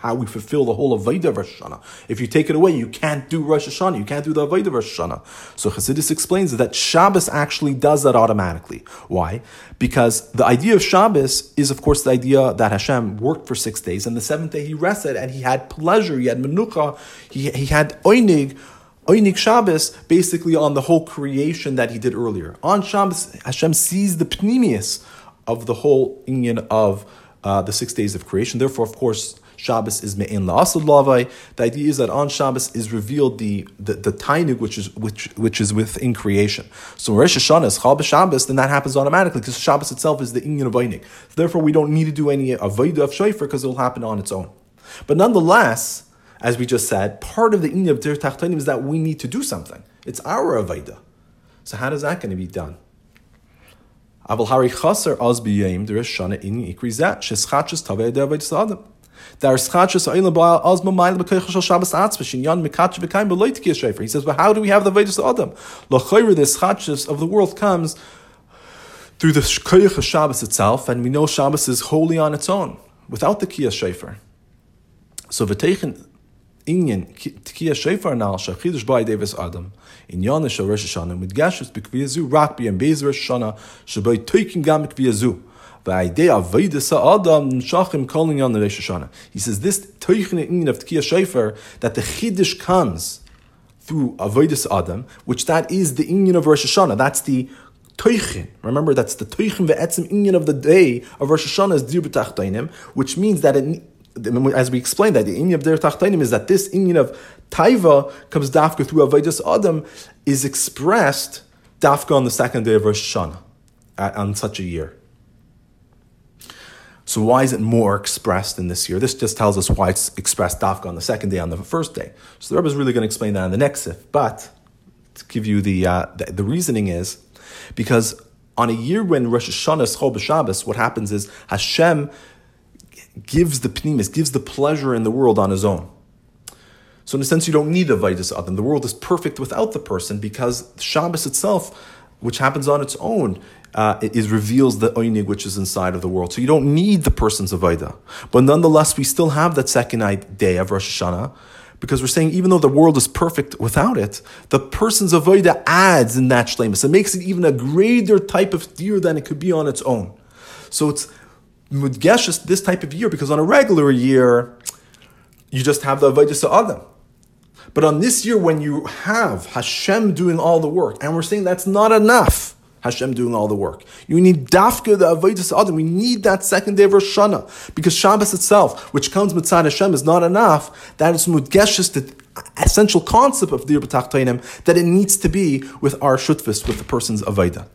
How we fulfill the whole Avoda of Rosh Hashanah. If you take it away, you can't do Rosh Hashanah. You can't do the Avoda of Rosh Hashanah. So Chassidus explains that Shabbos actually does that automatically. Why? Because the idea of Shabbos is, of course, the idea that Hashem worked for 6 days, and the seventh day He rested, and He had pleasure, He had menucha, He had oinig Shabbos, basically on the whole creation that He did earlier. On Shabbos, Hashem sees the pnimius of the whole inyan of the 6 days of creation. Therefore, of course, Shabbos is me'en la'asad lavai. The idea is that on Shabbos is revealed the tainug, which is within creation. So Rosh Hashanah is Chal B'Shabbos, then that happens automatically because Shabbos itself is the inyan of einig. Therefore, we don't need to do any avodah of shofar because it will happen on its own. But nonetheless, as we just said, part of the inyan of Dira B'Tachtainim is that we need to do something. It's our avodah. So how is that going to be done? Aval hari chaser az b'yayim Rosh Hashanah in ikrizat sheschatches tavei de avodas adam. He says, but how do we have the Vedas of Adam? This Chatshus of the world comes through the Koyach of Shabbos itself, and we know Shabbos is wholly on its own, without the Tkiyah Shofar. So V'teichen Inyan Tkiyah Shofar Nal Shachidush B'ai Davis Adam Inyan Shal Rosh Hashanah Midgashus B'kviyazu Rak B'yam Beis Rosh Hashanah Shabai Teuchin Gam B'kviyazu V'ayidei Avedis Adam Nshachim Kol Inyan Rosh Hashanah. He says this Teuchin Inyan of Tkiyah Shofar, that the Chidush comes through Avedis Adam, which that is the Inyan of Rosh Hashanah. That's the Teuchin. Remember, that's the Teuchin Ve'etzim Inyan of the day of Rosh Hashanah is Dir B'tachtainim, which means that it, as we explained, that the inyan of Der Tachtainim is that this inyan of Taiva comes dafka through Avodas Adam, is expressed dafka on the second day of Rosh Hashanah, on such a year. So why is it more expressed in this year? This just tells us why it's expressed dafka on the second day, on the first day. So the Rebbe is really going to explain that in the next sif. But to give you the reasoning is because on a year when Rosh Hashanah is Chol B'Shabbos, what happens is Hashem gives the Pnimius, gives the pleasure in the world on his own. So in a sense, you don't need a Vaidus Adam. The world is perfect without the person because Shabbos itself, which happens on its own, it reveals the Oinig which is inside of the world. So you don't need the person's Avoda. But nonetheless, we still have that second day of Rosh Hashanah because we're saying even though the world is perfect without it, the person's Avoda adds in that Shleimus. It makes it even a greater type of deer than it could be on its own. So it's Mudgeshes this type of year, because on a regular year, you just have the Avodas Adam. But on this year, when you have Hashem doing all the work, and we're saying that's not enough, Hashem doing all the work. You need Dafka, the Avodas Adam. We need that second day of Rosh Hashanah, because Shabbos itself, which comes mitzad Hashem, is not enough. That is Mudgeshes, the essential concept of Dir B'Tachtainim, that it needs to be with our Shutfis, with the person's Avodah.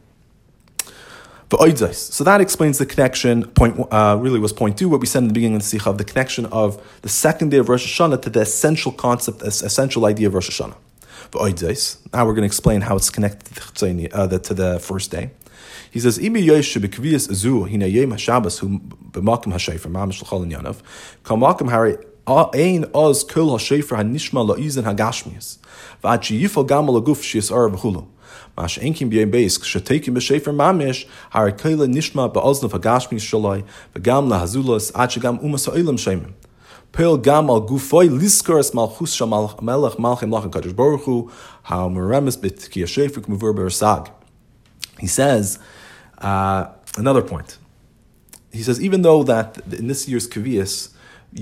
So that explains the connection, point two, what we said in the beginning of the Sikha, of the connection of the second day of Rosh Hashanah to the essential concept, the essential idea of Rosh Hashanah. Now we're going to explain how it's connected to the first day. He says, He says, another point. He says, even though that in this year's Kvias,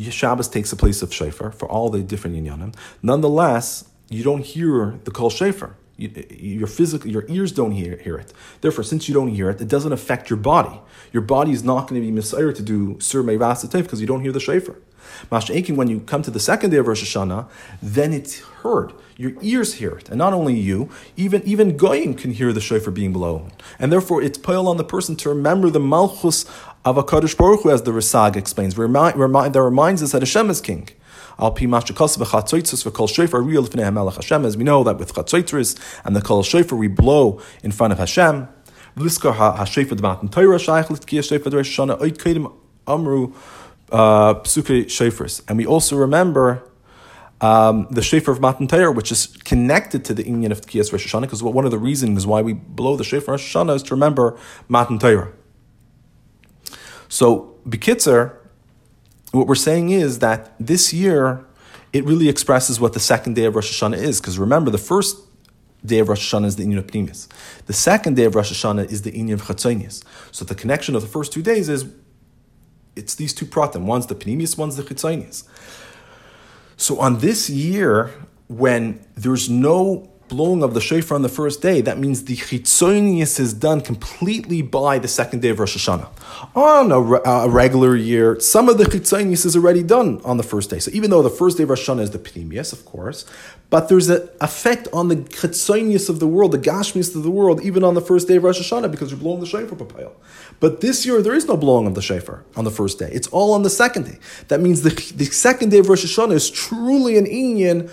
Shabbos takes the place of Shofar for all the different Inyanim, nonetheless, you don't hear the Kol Shofar. Your ears don't hear it. Therefore, since you don't hear it, it doesn't affect your body. Your body is not going to be misair to do Sur Mei Vasatev because you don't hear the Shofar. Masha'ekin, when you come to the second day of Rosh Hashanah, then it's heard. Your ears hear it. And not only you, even Goyim can hear the Shofar being blown. And therefore, it's pale on the person to remember the Malchus of HaKadosh Baruch Hu, as the Rasag explains, that reminds us that Hashem is king. As we know that with Chatzotzris and the Kol Shofar we blow in front of Hashem. And we also remember the Shofar of Matan Torah, which is connected to the Inyan of Tkiyas Rosh Hashanah, because one of the reasons why we blow the Shofar Rosh Hashanah is to remember Matan Torah. So, B'kitzer, what we're saying is that this year, it really expresses what the second day of Rosh Hashanah is. Because remember, the first day of Rosh Hashanah is the Inyan of Pnimius. The second day of Rosh Hashanah is the Inyan of Chitzonius. So the connection of the first 2 days is, it's these two pratim. One's the Pnimius, one's the Chitzonius. So on this year, when there's no blowing of the shofar on the first day, that means the Chitzonius is done completely by the second day of Rosh Hashanah. On a regular year, some of the Chitzonius is already done on the first day. So even though the first day of Rosh Hashanah is the Pnimius, of course, but there's an effect on the Chitzonius of the world, the Gashmius of the world, even on the first day of Rosh Hashanah, because you're blowing the shofar papayel. But this year, there is no blowing of the shofar on the first day. It's all on the second day. That means the second day of Rosh Hashanah is truly an inyan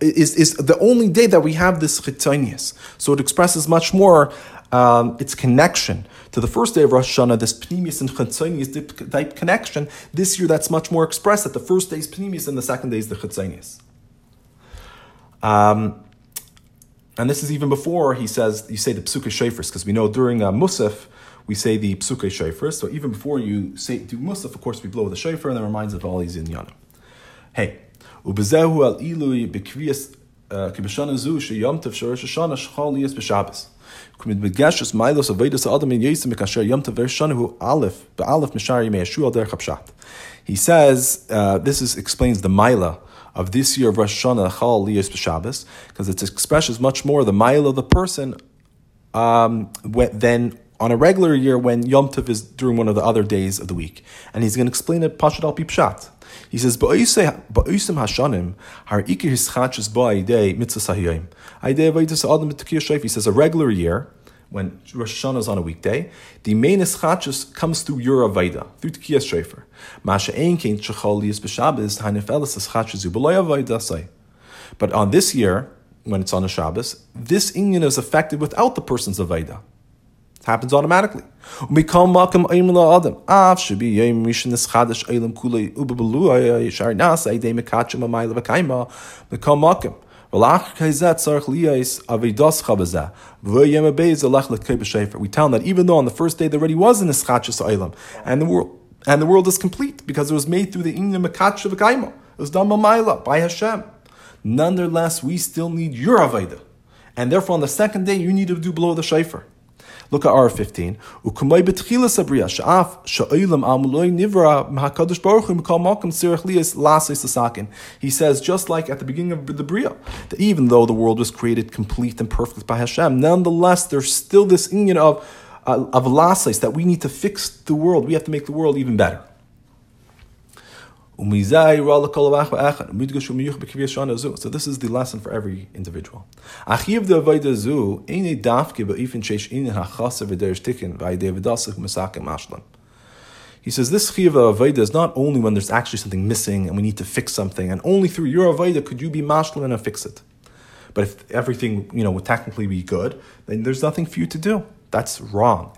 is the only day that we have this Chitzonius. So it expresses much more its connection to the first day of Rosh Hashanah, this Pnimius and Chitzonius type connection. This year that's much more expressed, that the first day is Pnimius and the second day is the Chitzonius. And this is even before he says, you say the Psukei Shofris, because we know during Musaf, we say the Psukei Shofris. So even before you say do Musaf, of course, we blow the shofar, and that reminds us of all these Inyanim. Hey, Ubezehu al Ilui Bikvias Kibashana Zu Sheyom Tov Shorosh Hashanah Shchal Yis B'Shabbos. Kumid Begashus Mailos Avedus Adam in Yisem Mekasher Yom Tov Shana Hu Aleph Ba'Aleph Mishari Me'ashu Al Der Chapshat. He says this is explains the Maila of this year of Rosh Hashanah Chal Yis B'Shabbos, because it expresses much more the Maila of the person than on a regular year when Yom Tov is during one of the other days of the week. And he's going to explain it Pashat Al Pi Pshat. He says, "Ba'osim Hashanim harikir hischatches ba'idei mitzvah sahiyoyim idei vaytis adam b'tkiyah shayif." He says, a regular year when Rosh Hashanah is on a weekday, the main hischatches comes through your avoda, through tkiyah shayfer. Ma'ashein kein shachal liyis b'shabbos hanifelas hischatches u'b'loy avoda say. But on this year, when it's on a Shabbos, this inyan is affected without the person's avoda. Happens automatically. We tell him that even though on the first day there already was an ischachus olam, and the world is complete because it was made through the inyan mekatcha v'kaima. It was done by Maila, by Hashem. Nonetheless, we still need your avoda, and therefore on the second day you need to do blow the shofar. Look at R15. He says, just like at the beginning of the Bria, that even though the world was created complete and perfect by Hashem, nonetheless, there's still this union of lasis, that we need to fix the world. We have to make the world even better. So this is the lesson for every individual. He says this chiv of avoda is not only when there's actually something missing and we need to fix something, and only through your avoda could you be mashlim and fix it. But if everything would technically be good, then there's nothing for you to do. That's wrong.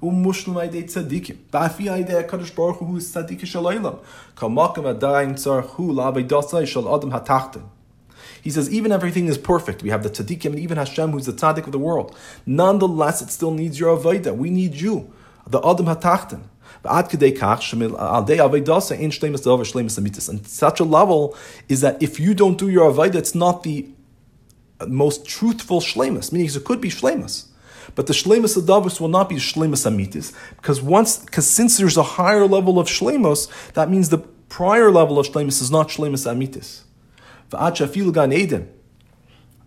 He says, even everything is perfect. We have the tzaddikim and even Hashem, who's the tzaddik of the world. Nonetheless, it still needs your avoda. We need you, the adam hatachten. And such a level is that if you don't do your avoda, it's not the most truthful shleimus. Meaning, it could be shleimus. But the Shleimus Adavus will not be Shleimus Amitis, because since there's a higher level of Shleimus, that means the prior level of Shleimus is not Shleimus Amitis. V'ad shafil Gan Eden,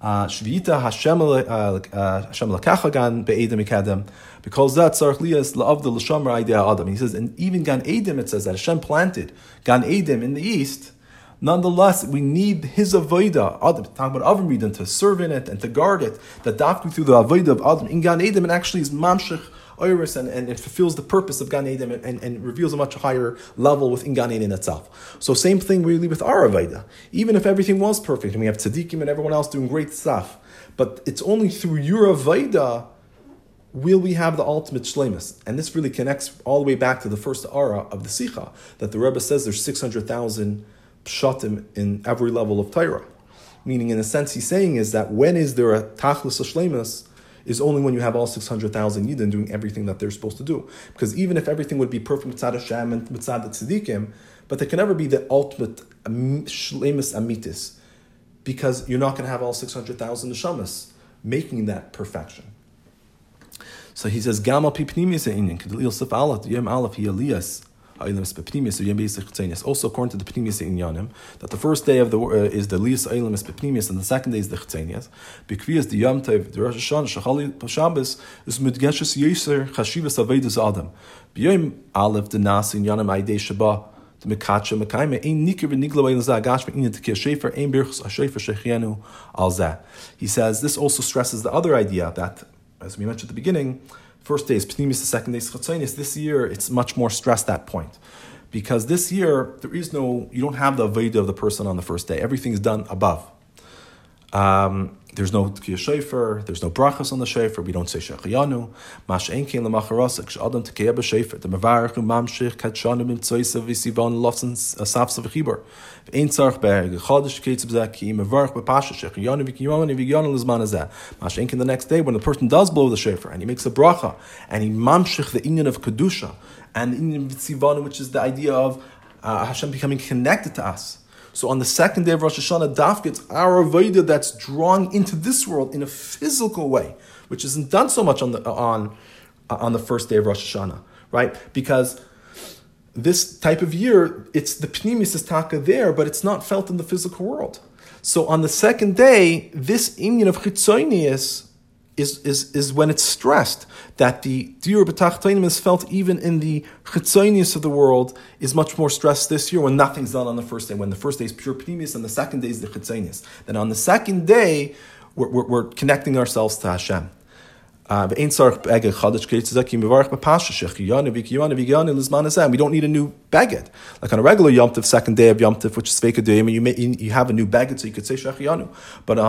shvita Hashem lakacha Gan be'Eidim ikadem, because that tzarich liyas la'avda l'shamar idea Adam. He says, and even Gan Eden, it says that Hashem planted Gan Eden in the east. Nonetheless, we need his avoda, Adam, talking about Avram Eden, to serve in it and to guard it, that dafku through the avoda of Adam in Gan Eden, and actually is mamshech oiris, and it fulfills the purpose of Gan Eden and reveals a much higher level within Gan Eden itself. So same thing really with our avoda. Even if everything was perfect, and we have tzaddikim and everyone else doing great stuff, but it's only through your avoda will we have the ultimate shleimus. And this really connects all the way back to the first ara of the Sicha, that the Rebbe says there's 600,000 pshatim in every level of Torah. Meaning, in a sense, he's saying is that when is there a tachlis of shleimus is only when you have all 600,000 Yidin doing everything that they're supposed to do. Because even if everything would be perfect mitzad Hashem and mitzad the tzaddikim, but there can never be the ultimate shleimus amitis, because you're not going to have all 600,000 neshamas making that perfection. So he says, Gamal pi pnimis einin kedil yosef alat yem alaf hi elias. Also, according to the Pnimius Inyanim, that the first day of the is the Lias Eilim is Pnimius, and the second day is the Chitzonius. B'kvias the Yom Tov, the Rosh Hashanah, Shachal Shabbos is Mudgeshes Yeser Chashivas Avedus Adam. B'Yom Aleph the Nas Inyanim Aidei Shaba the Mekatcha Mekayme Ein Nikir V'Nigla V'Elazah Gashma Inyan Tkiyah Shefer Ein Birchus Ashefer Shechianu Al Zeh. He says this also stresses the other idea that, as we mentioned at the beginning, first day is Pnimius, the second day is Chitzonius. This year, it's much more stressed that point. Because this year, you don't have the avoda of the person on the first day. Everything is done above. There's no Tkiyah Shofar, there's no brachas on the Shofar, we don't say Shechianu. Mashenkin Lamacharasik, Shadam Tkiyah B'Shofar, the Mavarach, Mamshich, Katshanu, Mimtsoisav, Visivan, Lofson, Asafs of Chibor. Ein Tsarch Beg, Chadish Kitzabzaki, Mavarach, Bepasha, Shechianu, Vikiyoman, Vikiyon, Lizmanazah. Mashenkin the next day, when the person does blow the Shofar and he makes a bracha and he Mamshich the Inyan of Kedusha and the Inyan of Vitzivan, which is the idea of Hashem becoming connected to us. So on the second day of Rosh Hashanah, Dafka, it's our Avoda that's drawn into this world in a physical way, which isn't done so much on the first day of Rosh Hashanah, right? Because this type of year, it's the Pnimius is taka there, but it's not felt in the physical world. So on the second day, this inyan of Chitzonius is when it's stressed that the Diur B'Tachtonim is felt even in the Chitzonius of the world is much more stressed this year when nothing's done on the first day, when the first day is pure Pnimius and the second day is the Chitzonius. Then on the second day, we're connecting ourselves to Hashem. We don't need a new baguette. Like on a regular Yom Tov, second day of Yom Tov, which is Sveika Deyim, you have a new baguette, so you could say Shechianu. But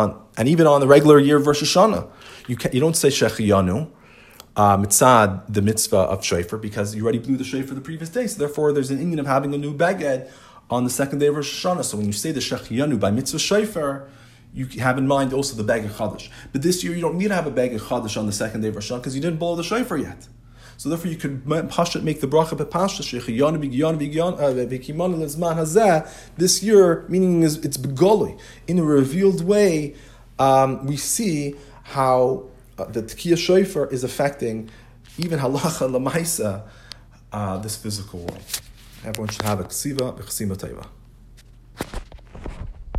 even on the regular year of Rosh Hashanah, you don't say Shechianu, mitzad the mitzvah of Shofar, because you already blew the Shofar the previous day. So therefore, there's an inyan of having a new baguette on the second day of Rosh Hashanah. So when you say the Shechianu by mitzvah Shofar, you have in mind also the Bag HaChadosh. But this year you don't need to have a Bag HaChadosh on the second day of Rosh Hashanah because you didn't blow the Shofar yet. So therefore you could make the bracha bepashta this year, meaning it's begoli. In a revealed way, we see how the Tkiyah Shofar is affecting even Halacha Lamaisa, this physical world. Everyone should have a Ksiva, Taiva.